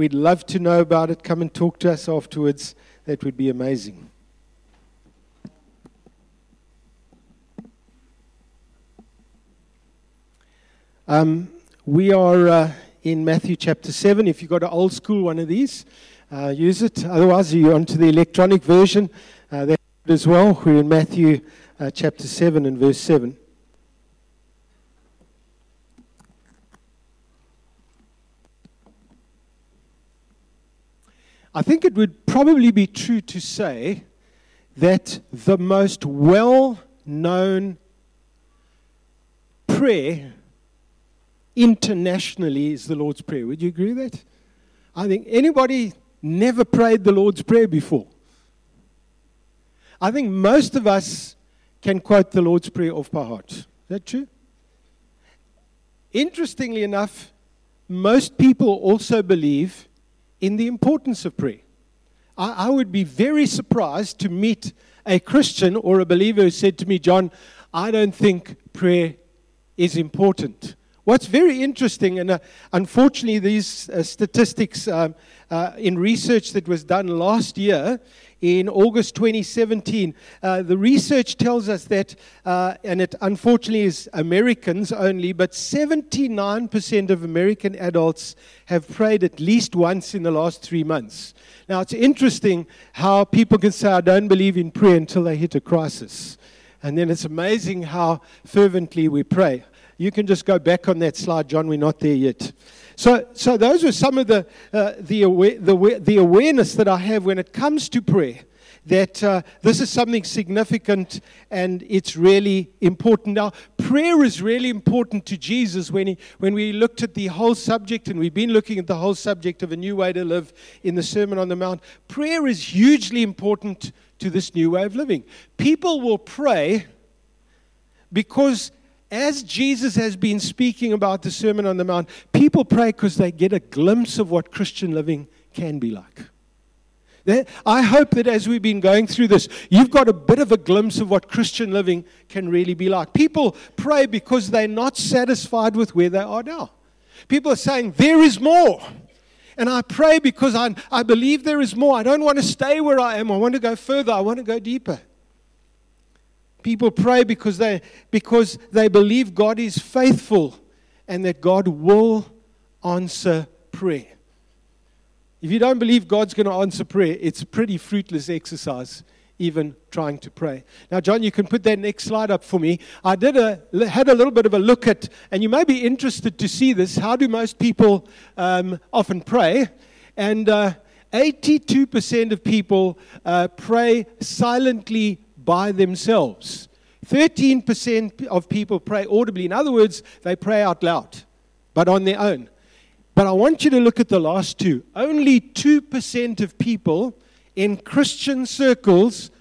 We'd love to know about it. Come and talk to us afterwards. That would be amazing. We are in Matthew chapter 7. If you've got an old school one of these, use it. Otherwise, you're onto the electronic version. That's good as well. We're in Matthew chapter 7 and verse 7. I think it would probably be true to say that the most well-known prayer internationally is the Lord's Prayer. Would you agree with that? I think anybody never prayed the Lord's Prayer before. I think most of us can quote the Lord's Prayer off by heart. Is that true? Interestingly enough, most people also believe in the importance of prayer. I would be very surprised to meet a Christian or a believer who said to me, John, I don't think prayer is important. What's very interesting, and unfortunately these statistics in research that was done last year, in August 2017, the research tells us that, and it unfortunately is Americans only, but 79% of American adults have prayed at least once in the last 3 months. Now, it's interesting how people can say, I don't believe in prayer until they hit a crisis. And then it's amazing how fervently we pray. You can just go back on that slide, John. We're not there yet. So those are some of the awareness that I have when it comes to prayer, that this is something significant and it's really important. Now, prayer is really important to Jesus when we looked at the whole subject, and we've been looking at the whole subject of a new way to live in the Sermon on the Mount. Prayer is hugely important to this new way of living. People will pray because, as Jesus has been speaking about the Sermon on the Mount, people pray because they get a glimpse of what Christian living can be like. I hope that as we've been going through this, you've got a bit of a glimpse of what Christian living can really be like. People pray because they're not satisfied with where they are now. People are saying, there is more. And I pray because I believe there is more. I don't want to stay where I am. I want to go further. I want to go deeper. People pray because they believe God is faithful and that God will answer prayer. If you don't believe God's going to answer prayer, it's a pretty fruitless exercise, even trying to pray. Now, John, you can put that next slide up for me. I had a little bit of a look at, and you may be interested to see this, how do most people often pray? And 82% of people pray silently by themselves. 13% of people pray audibly. In other words, they pray out loud, but on their own. But I want you to look at the last two. Only 2% of people in Christian circles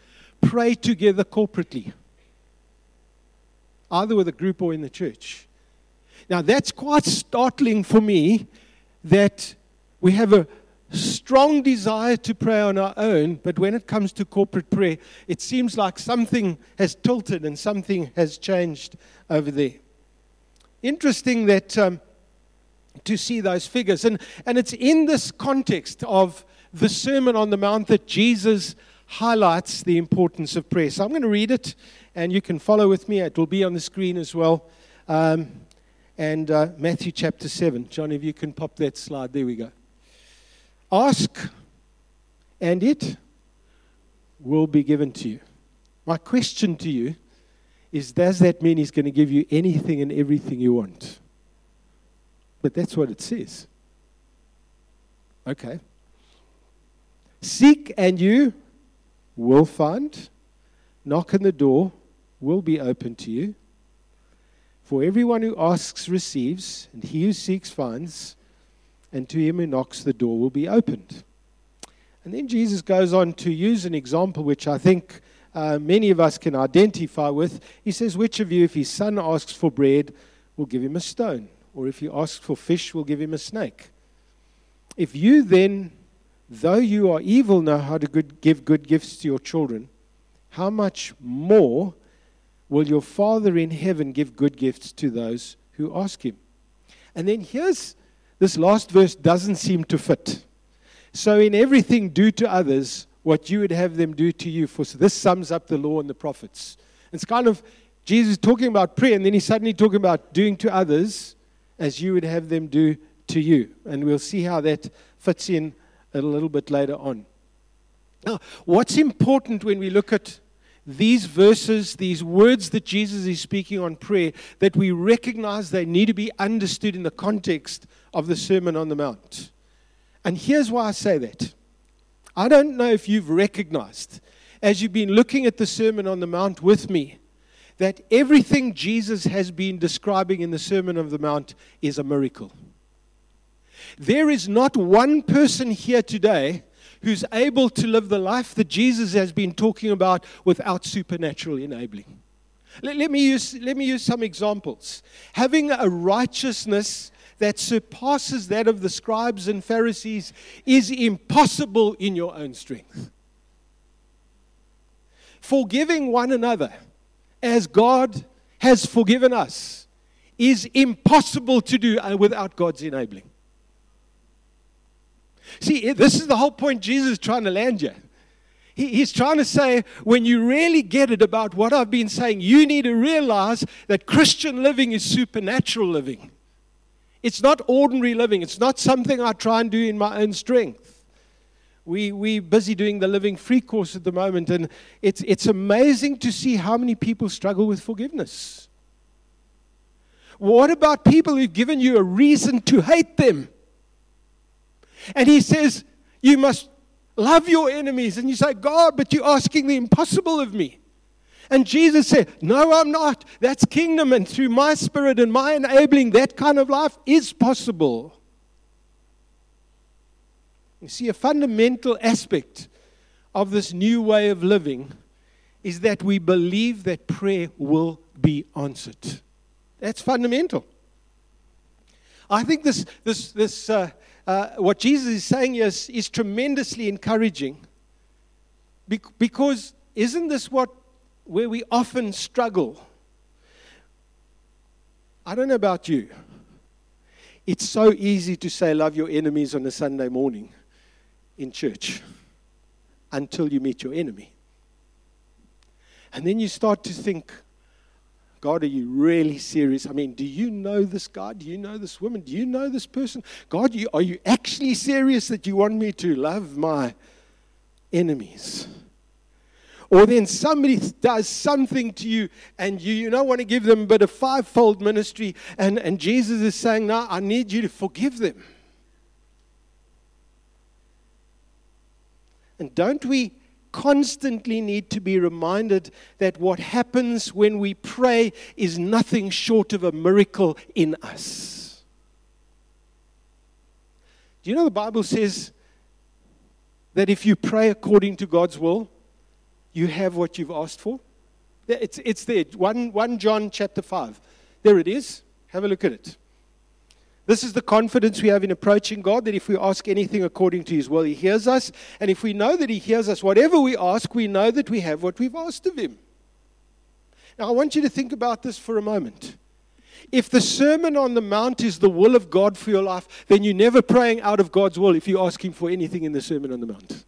pray together corporately, either with a group or in the church. Now, that's quite startling for me, that we have a strong desire to pray on our own, but when it comes to corporate prayer, it seems like something has tilted and something has changed over there. Interesting that to see those figures. And it's in this context of the Sermon on the Mount that Jesus highlights the importance of prayer. So I'm going to read it, and you can follow with me. It will be on the screen as well. Matthew chapter 7. John, if you can pop that slide. There we go. Ask, and it will be given to you. My question to you is, does that mean He's going to give you anything and everything you want? But that's what it says. Okay. Seek, and you will find. Knock, and the door will be open to you. For everyone who asks receives, and he who seeks finds. And to him who knocks, the door will be opened. And then Jesus goes on to use an example which I think many of us can identify with. He says, which of you, if his son asks for bread, will give him a stone? Or if he asks for fish, will give him a snake? If you then, though you are evil, know how to give good gifts to your children, how much more will your Father in heaven give good gifts to those who ask him? And then here's... this last verse doesn't seem to fit. So in everything, do to others what you would have them do to you. For this sums up the law and the prophets. It's kind of Jesus talking about prayer, and then he's suddenly talking about doing to others as you would have them do to you. And we'll see how that fits in a little bit later on. Now, what's important when we look at these verses, these words that Jesus is speaking on prayer, that we recognize they need to be understood in the context of the Sermon on the Mount. And here's why I say that. I don't know if you've recognized, as you've been looking at the Sermon on the Mount with me, that everything Jesus has been describing in the Sermon on the Mount is a miracle. There is not one person here today who's able to live the life that Jesus has been talking about without supernatural enabling. Let me use some examples. Having a righteousness that surpasses that of the scribes and Pharisees is impossible in your own strength. Forgiving one another as God has forgiven us is impossible to do without God's enabling. See, this is the whole point Jesus is trying to land you. He's trying to say, when you really get it about what I've been saying, you need to realize that Christian living is supernatural living. It's not ordinary living. It's not something I try and do in my own strength. We're busy doing the Living Free course at the moment, and it's amazing to see how many people struggle with forgiveness. What about people who've given you a reason to hate them? And he says, you must love your enemies. And you say, God, but you're asking the impossible of me. And Jesus said, no, I'm not. That's kingdom. And through my spirit and my enabling, that kind of life is possible. You see, a fundamental aspect of this new way of living is that we believe that prayer will be answered. That's fundamental. I think what Jesus is saying is tremendously encouraging, because isn't this where we often struggle? I don't know about you. It's so easy to say love your enemies on a Sunday morning in church until you meet your enemy. And then you start to think, God, are you really serious? I mean, do you know this guy? Do you know this woman? Do you know this person? God, are you actually serious that you want me to love my enemies? Or then somebody does something to you, and you don't want to give them but a fivefold ministry, and Jesus is saying, no, I need you to forgive them. And don't we constantly need to be reminded that what happens when we pray is nothing short of a miracle in us? Do you know the Bible says that if you pray according to God's will, you have what you've asked for? It's there. 1 John chapter 5. There it is. Have a look at it. This is the confidence we have in approaching God, that if we ask anything according to His will, He hears us. And if we know that He hears us, whatever we ask, we know that we have what we've asked of Him. Now, I want you to think about this for a moment. If the Sermon on the Mount is the will of God for your life, then you're never praying out of God's will if you ask Him for anything in the Sermon on the Mount.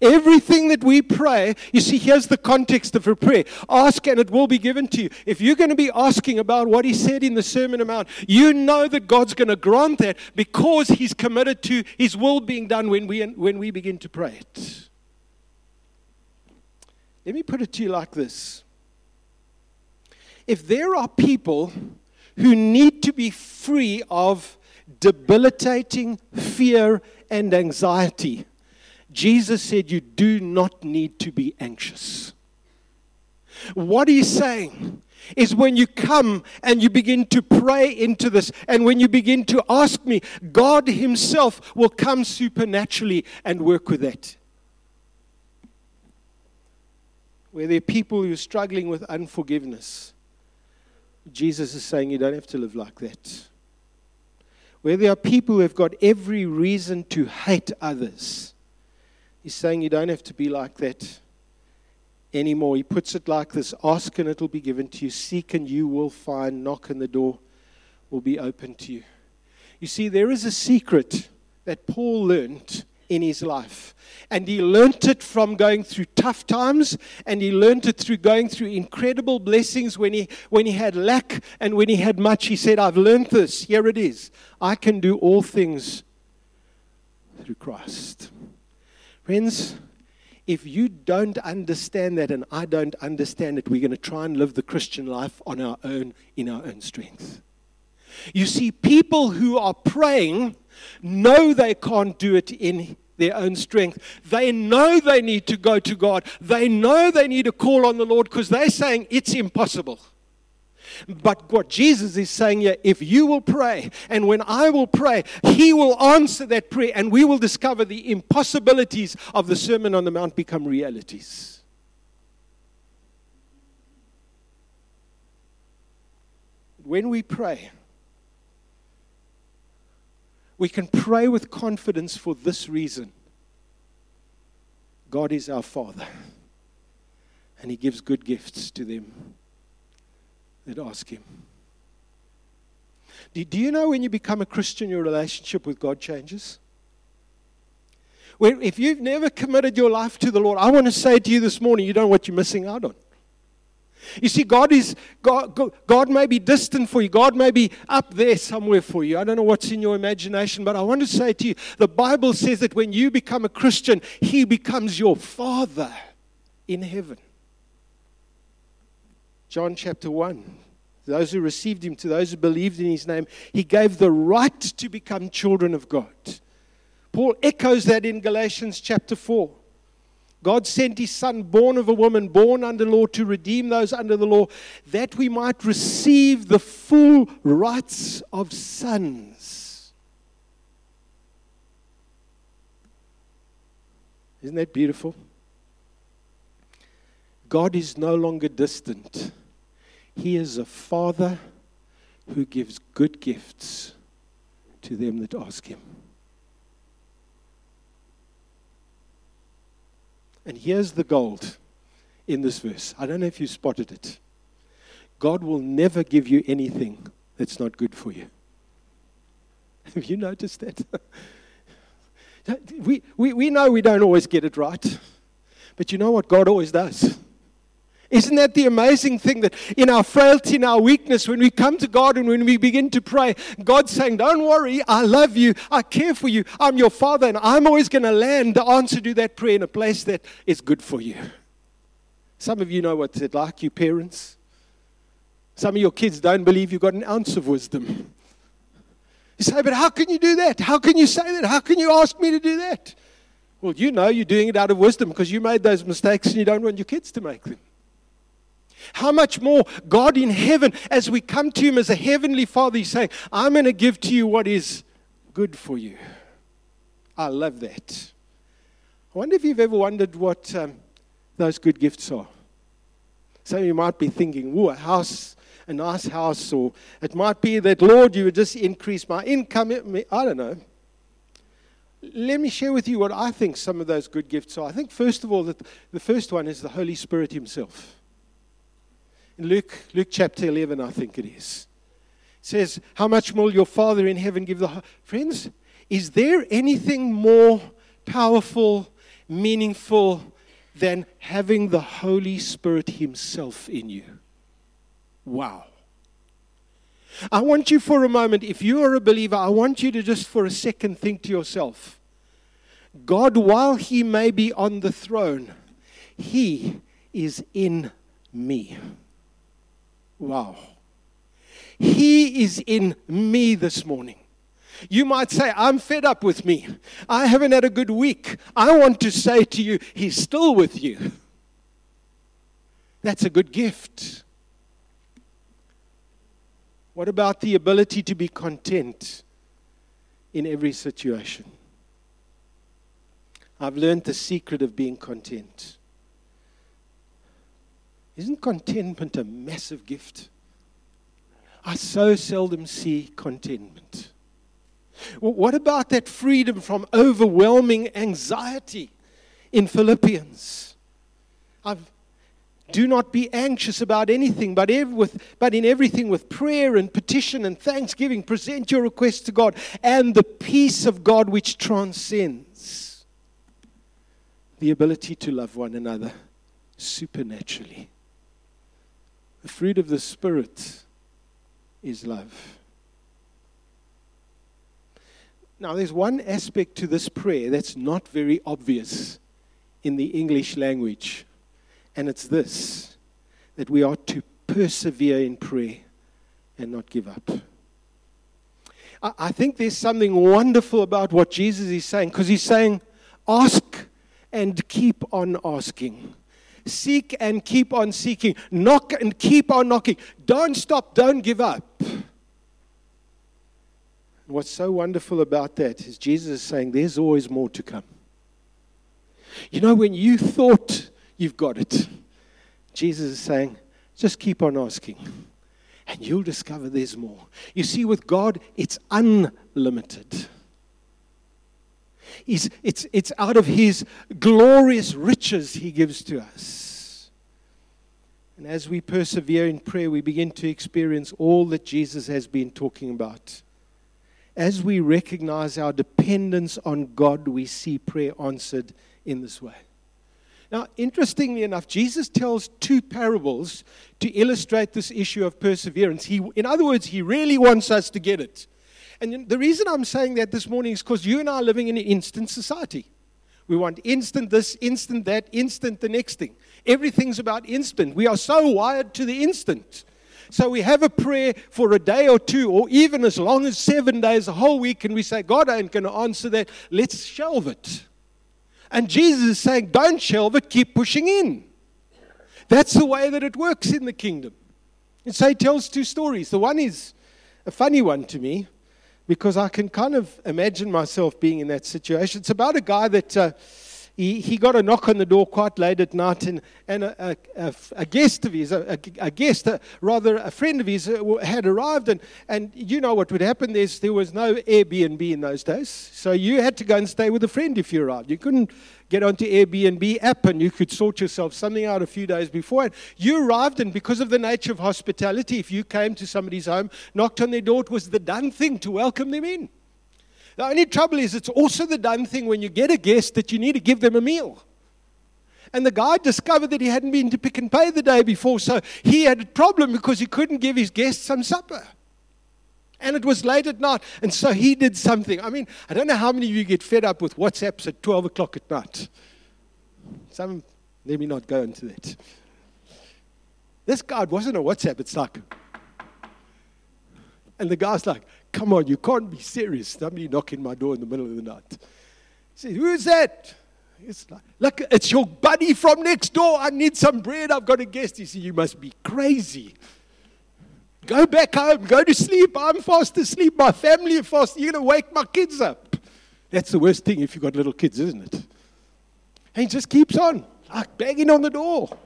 Everything that we pray, you see, here's the context of a prayer. Ask and it will be given to you. If you're going to be asking about what He said in the Sermon on the Mount, you know that God's going to grant that because He's committed to His will being done when we begin to pray it. Let me put it to you like this. If there are people who need to be free of debilitating fear and anxiety, Jesus said, you do not need to be anxious. What He's saying is, when you come and you begin to pray into this, and when you begin to ask me, God Himself will come supernaturally and work with that. Where there are people who are struggling with unforgiveness, Jesus is saying, you don't have to live like that. Where there are people who have got every reason to hate others, He's saying you don't have to be like that anymore. He puts it like this: ask and it'll be given to you, seek and you will find, knock and the door will be open to you. You see, there is a secret that Paul learned in his life. And he learned it from going through tough times, and he learned it through going through incredible blessings. When he had lack and when he had much, he said, I've learned this. Here it is. I can do all things through Christ. Friends, if you don't understand that and I don't understand it, we're going to try and live the Christian life on our own, in our own strength. You see, people who are praying know they can't do it in their own strength. They know they need to go to God. They know they need to call on the Lord because they're saying it's impossible. But what Jesus is saying here, if you will pray, and when I will pray, He will answer that prayer, and we will discover the impossibilities of the Sermon on the Mount become realities. When we pray, we can pray with confidence for this reason. God is our Father, and He gives good gifts to them that ask Him. Do you know when you become a Christian, your relationship with God changes? Well, if you've never committed your life to the Lord, I want to say to you this morning, you don't know what you're missing out on. You see, God may be distant for you. God may be up there somewhere for you. I don't know what's in your imagination, but I want to say to you, the Bible says that when you become a Christian, He becomes your Father in heaven. John chapter 1, those who received Him, to those who believed in His name, He gave the right to become children of God. Paul echoes that in Galatians chapter 4. God sent His Son, born of a woman, born under law, to redeem those under the law, that we might receive the full rights of sons. Isn't that beautiful? God is no longer distant. He is a Father who gives good gifts to them that ask Him. And here's the gold in this verse. I don't know if you spotted it. God will never give you anything that's not good for you. Have you noticed that? We know we don't always get it right. But you know what God always does? Isn't that the amazing thing, that in our frailty, in our weakness, when we come to God and when we begin to pray, God's saying, don't worry, I love you, I care for you, I'm your Father, and I'm always going to land the answer to that prayer in a place that is good for you. Some of you know what it's like, you parents. Some of your kids don't believe you've got an ounce of wisdom. You say, but how can you do that? How can you say that? How can you ask me to do that? Well, you know you're doing it out of wisdom because you made those mistakes and you don't want your kids to make them. How much more God in heaven, as we come to Him as a heavenly Father, He's saying, I'm going to give to you what is good for you. I love that. I wonder if you've ever wondered what those good gifts are. Some of you might be thinking, ooh, a house, a nice house, or it might be that, Lord, you would just increase my income. I don't know. Let me share with you what I think some of those good gifts are. I think, first of all, that the first one is the Holy Spirit Himself. In Luke chapter 11, I think it is. It says, how much more your Father in heaven give the... Friends, is there anything more powerful, meaningful, than having the Holy Spirit Himself in you? Wow. I want you for a moment, if you are a believer, I want you to just for a second think to yourself, God, while He may be on the throne, He is in me. Wow. He is in me this morning. You might say, I'm fed up with me. I haven't had a good week. I want to say to you, He's still with you. That's a good gift. What about the ability to be content in every situation? I've learned the secret of being content. Isn't contentment a massive gift? I so seldom see contentment. What about that freedom from overwhelming anxiety in Philippians? I've Do not be anxious about anything, but in everything with prayer and petition and thanksgiving, present your requests to God, and the peace of God which transcends the ability to love one another supernaturally. The fruit of the Spirit is love. Now, there's one aspect to this prayer that's not very obvious in the English language. And it's this, that we are to persevere in prayer and not give up. I think there's something wonderful about what Jesus is saying, because he's saying, ask and keep on asking. Seek and keep on seeking. Knock and keep on knocking. Don't stop, don't give up. What's so wonderful about that is Jesus is saying, there's always more to come. You know, when you thought you've got it, Jesus is saying, just keep on asking, and you'll discover there's more. You see, with God, it's unlimited. It's out of His glorious riches He gives to us. And as we persevere in prayer, we begin to experience all that Jesus has been talking about. As we recognize our dependence on God, we see prayer answered in this way. Now, interestingly enough, Jesus tells two parables to illustrate this issue of perseverance. In other words, He really wants us to get it. And the reason I'm saying that this morning is because you and I are living in an instant society. We want instant this, instant that, instant the next thing. Everything's about instant. We are so wired to the instant. So we have a prayer for a day or two, or even as long as 7 days, a whole week, and we say, God, I ain't going to answer that. Let's shelve it. And Jesus is saying, don't shelve it, keep pushing in. That's the way that it works in the kingdom. And so He tells two stories. The one is a funny one to me, because I can kind of imagine myself being in that situation. It's about a guy that he got a knock on the door quite late at night, and a guest of his, a friend of his had arrived, and you know what would happen. There was no Airbnb in those days, so you had to go and stay with a friend if you arrived. You couldn't get onto Airbnb app, and you could sort yourself something out a few days before. And you arrived, and because of the nature of hospitality, if you came to somebody's home, knocked on their door, it was the done thing to welcome them in. The only trouble is it's also the done thing when you get a guest that you need to give them a meal. And the guy discovered that he hadn't been to Pick and Pay the day before, so he had a problem because he couldn't give his guests some supper. And it was late at night, and so he did something. I mean, I don't know how many of you get fed up with WhatsApps at 12 o'clock at night. Let me not go into that. This guy wasn't a WhatsApp, it's like... And the guy's like, come on, you can't be serious. Somebody knocking my door in the middle of the night. He said, who is that? It's like, look, it's your buddy from next door. I need some bread. I've got a guest. He said, you must be crazy. Go back home. Go to sleep. I'm fast asleep. My family are fast. You're going to wake my kids up. That's the worst thing if you've got little kids, isn't it? And he just keeps on, like banging on the door.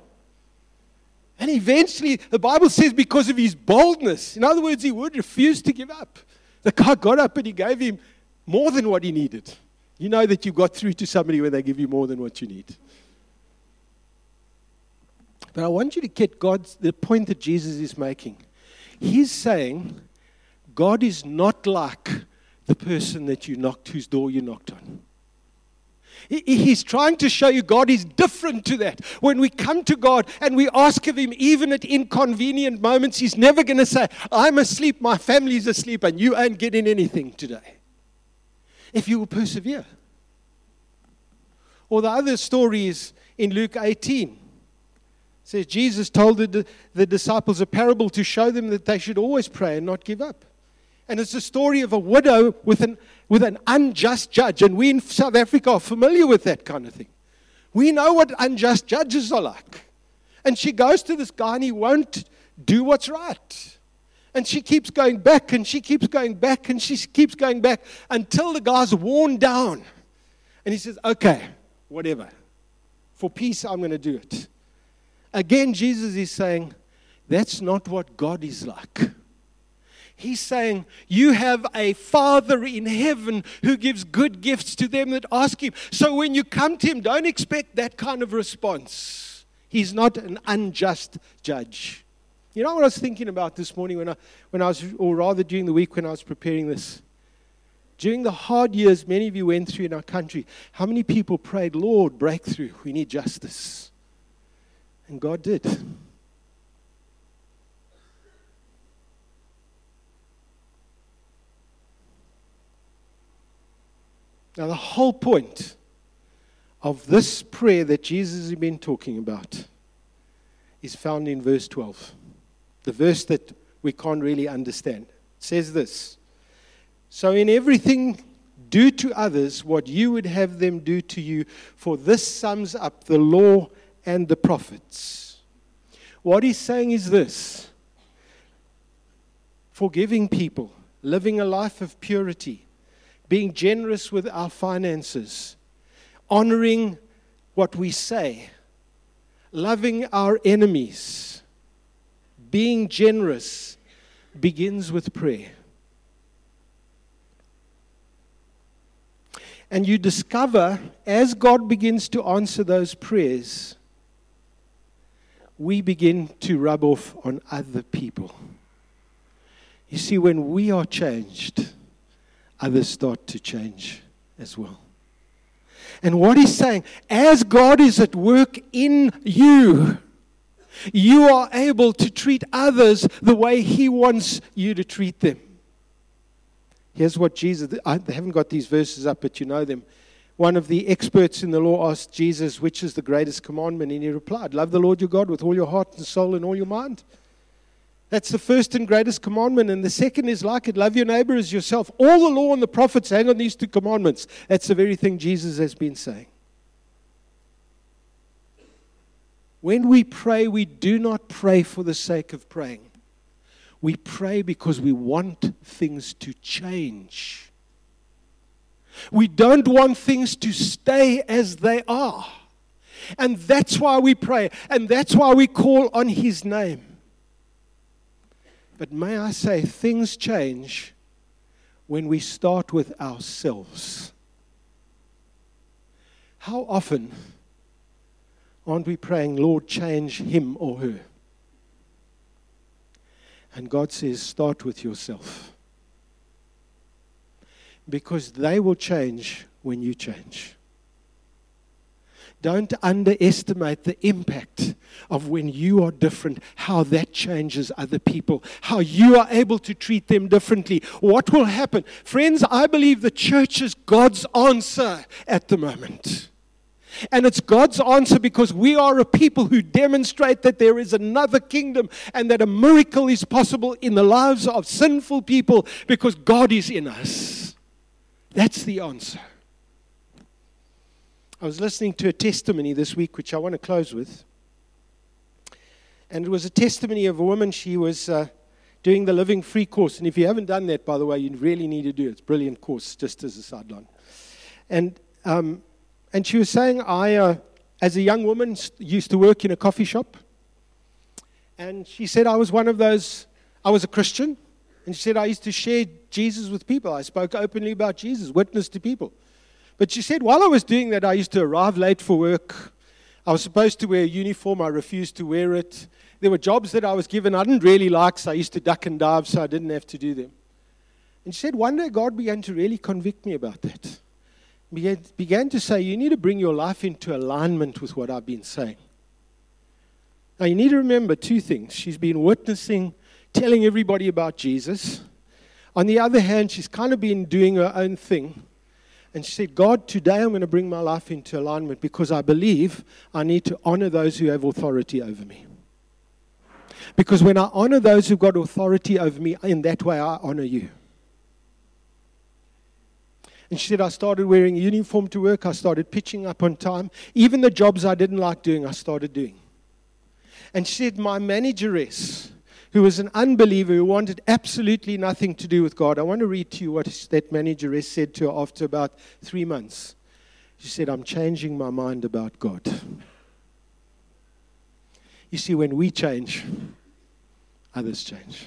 And eventually, the Bible says, because of his boldness, in other words, he would refuse to give up. The guy got up and he gave him more than what he needed. You know that you got through to somebody when they give you more than what you need. But I want you to get the point that Jesus is making. He's saying, God is not like the person that you knocked, whose door you knocked on. He's trying to show you God is different to that. When we come to God and we ask of Him, even at inconvenient moments, He's never going to say, I'm asleep, my family's asleep, and you ain't getting anything today. If you will persevere. Or the other story is in Luke 18. It says, Jesus told the disciples a parable to show them that they should always pray and not give up. And it's the story of a widow with an unjust judge. And we in South Africa are familiar with that kind of thing. We know what unjust judges are like. And she goes to this guy and he won't do what's right. And she keeps going back and she keeps going back and she keeps going back until the guy's worn down. And he says, okay, whatever. For peace, I'm going to do it. Again, Jesus is saying, that's not what God is like. He's saying, you have a Father in heaven who gives good gifts to them that ask Him. So when you come to Him, don't expect that kind of response. He's not an unjust judge. You know what I was thinking about this morning during the week when I was preparing this? During the hard years many of you went through in our country, how many people prayed, Lord, breakthrough, we need justice? And God did. Now the whole point of this prayer that Jesus has been talking about is found in verse 12. The verse that we can't really understand. It says this, so in everything do to others what you would have them do to you, for this sums up the law and the prophets. What he's saying is this, forgiving people, living a life of purity, being generous with our finances, honoring what we say, loving our enemies, being generous begins with prayer. And you discover, as God begins to answer those prayers, we begin to rub off on other people. You see, when we are changed, others start to change as well. And what he's saying, as God is at work in you, you are able to treat others the way he wants you to treat them. Here's what Jesus, I haven't got these verses up, but you know them. One of the experts in the law asked Jesus, which is the greatest commandment? And he replied, love the Lord your God with all your heart and soul and all your mind. That's the first and greatest commandment. And the second is like it, love your neighbor as yourself. All the law and the prophets hang on these two commandments. That's the very thing Jesus has been saying. When we pray, we do not pray for the sake of praying. We pray because we want things to change. We don't want things to stay as they are. And that's why we pray. And that's why we call on His name. But may I say, things change when we start with ourselves. How often aren't we praying, Lord, change him or her? And God says, start with yourself. Because they will change when you change. Don't underestimate the impact of when you are different, how that changes other people, how you are able to treat them differently. What will happen? Friends, I believe the church is God's answer at the moment. And it's God's answer because we are a people who demonstrate that there is another kingdom and that a miracle is possible in the lives of sinful people because God is in us. That's the answer. I was listening to a testimony this week, which I want to close with. And it was a testimony of a woman. She was doing the Living Free course. And if you haven't done that, by the way, you really need to do it. It's a brilliant course, just as a sideline. And she was saying, I, as a young woman, used to work in a coffee shop. And she said, I was a Christian. And she said, I used to share Jesus with people. I spoke openly about Jesus, witnessed to people. But she said, while I was doing that, I used to arrive late for work. I was supposed to wear a uniform. I refused to wear it. There were jobs that I was given I didn't really like, so I used to duck and dive, so I didn't have to do them. And she said, one day God began to really convict me about that. He began to say, you need to bring your life into alignment with what I've been saying. Now, you need to remember two things. She's been witnessing, telling everybody about Jesus. On the other hand, she's kind of been doing her own thing. And she said, God, today I'm going to bring my life into alignment because I believe I need to honor those who have authority over me. Because when I honor those who've got authority over me, in that way I honor you. And she said, I started wearing a uniform to work. I started pitching up on time. Even the jobs I didn't like doing, I started doing. And she said, my manageress, who was an unbeliever who wanted absolutely nothing to do with God. I want to read to you what that manageress said to her after about 3 months. She said, I'm changing my mind about God. You see, when we change, others change.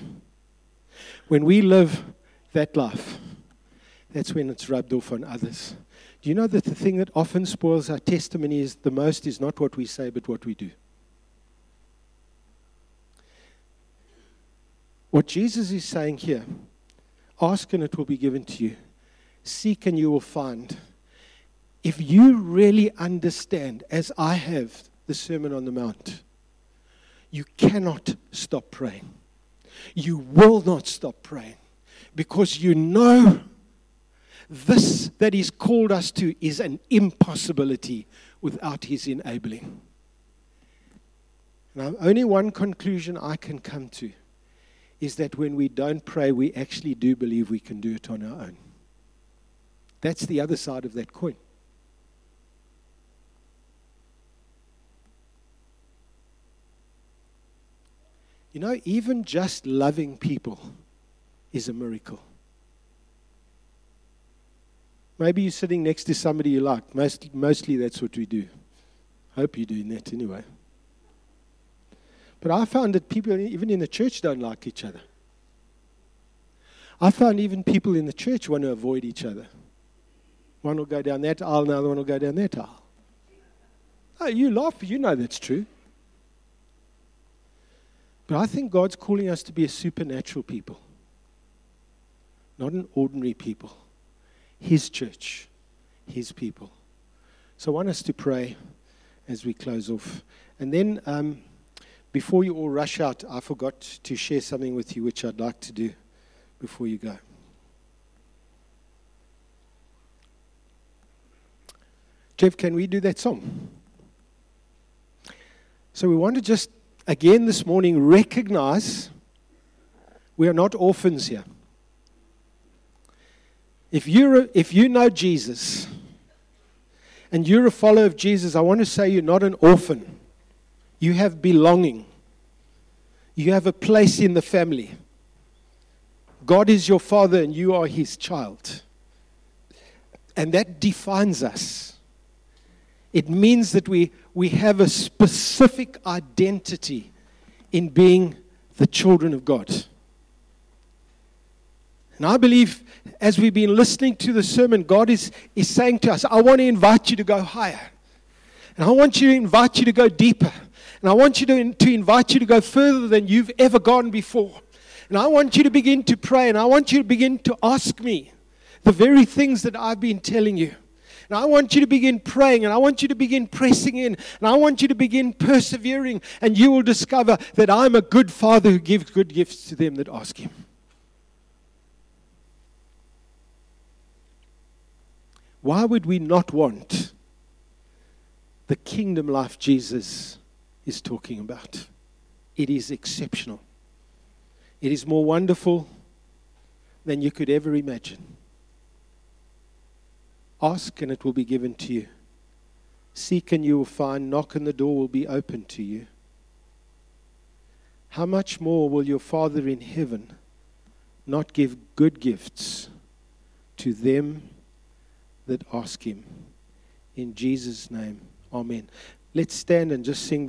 When we live that life, that's when it's rubbed off on others. Do you know that the thing that often spoils our testimony is the most is not what we say, but what we do? What Jesus is saying here, ask and it will be given to you. Seek and you will find. If you really understand, as I have, the Sermon on the Mount, you cannot stop praying. You will not stop praying because you know this that He's called us to is an impossibility without His enabling. Now, only one conclusion I can come to is that when we don't pray, we actually do believe we can do it on our own. That's the other side of that coin. You know, even just loving people is a miracle. Maybe you're sitting next to somebody you like. Mostly that's what we do. Hope you're doing that anyway. But I found that people, even in the church, don't like each other. I found even people in the church want to avoid each other. One will go down that aisle, another one will go down that aisle. Oh, you laugh, you know that's true. But I think God's calling us to be a supernatural people, not an ordinary people. His church, His people. So I want us to pray as we close off. And then, before you all rush out, I forgot to share something with you, which I'd like to do before you go. Jeff, can we do that song? So we want to just, again this morning, recognize we are not orphans here. If you know Jesus and you're a follower of Jesus, I want to say you're not an orphan. You have belonging. You have a place in the family. God is your Father and you are His child. And that defines us. It means that we have a specific identity in being the children of God. And I believe as we've been listening to the sermon, God is saying to us, I want to invite you to go higher. And I want you to invite you to go deeper. And I want you to invite you to go further than you've ever gone before. And I want you to begin to pray. And I want you to begin to ask me the very things that I've been telling you. And I want you to begin praying, and I want you to begin pressing in, and I want you to begin persevering, and you will discover that I'm a good Father who gives good gifts to them that ask Him. Why would we not want the kingdom life Jesus is talking about? It is exceptional. It is more wonderful than you could ever imagine. Ask and it will be given to you. Seek and you will find. Knock and the door will be open to you. How much more will your Father in heaven not give good gifts to them that ask Him? In Jesus' name, amen. Let's stand and just sing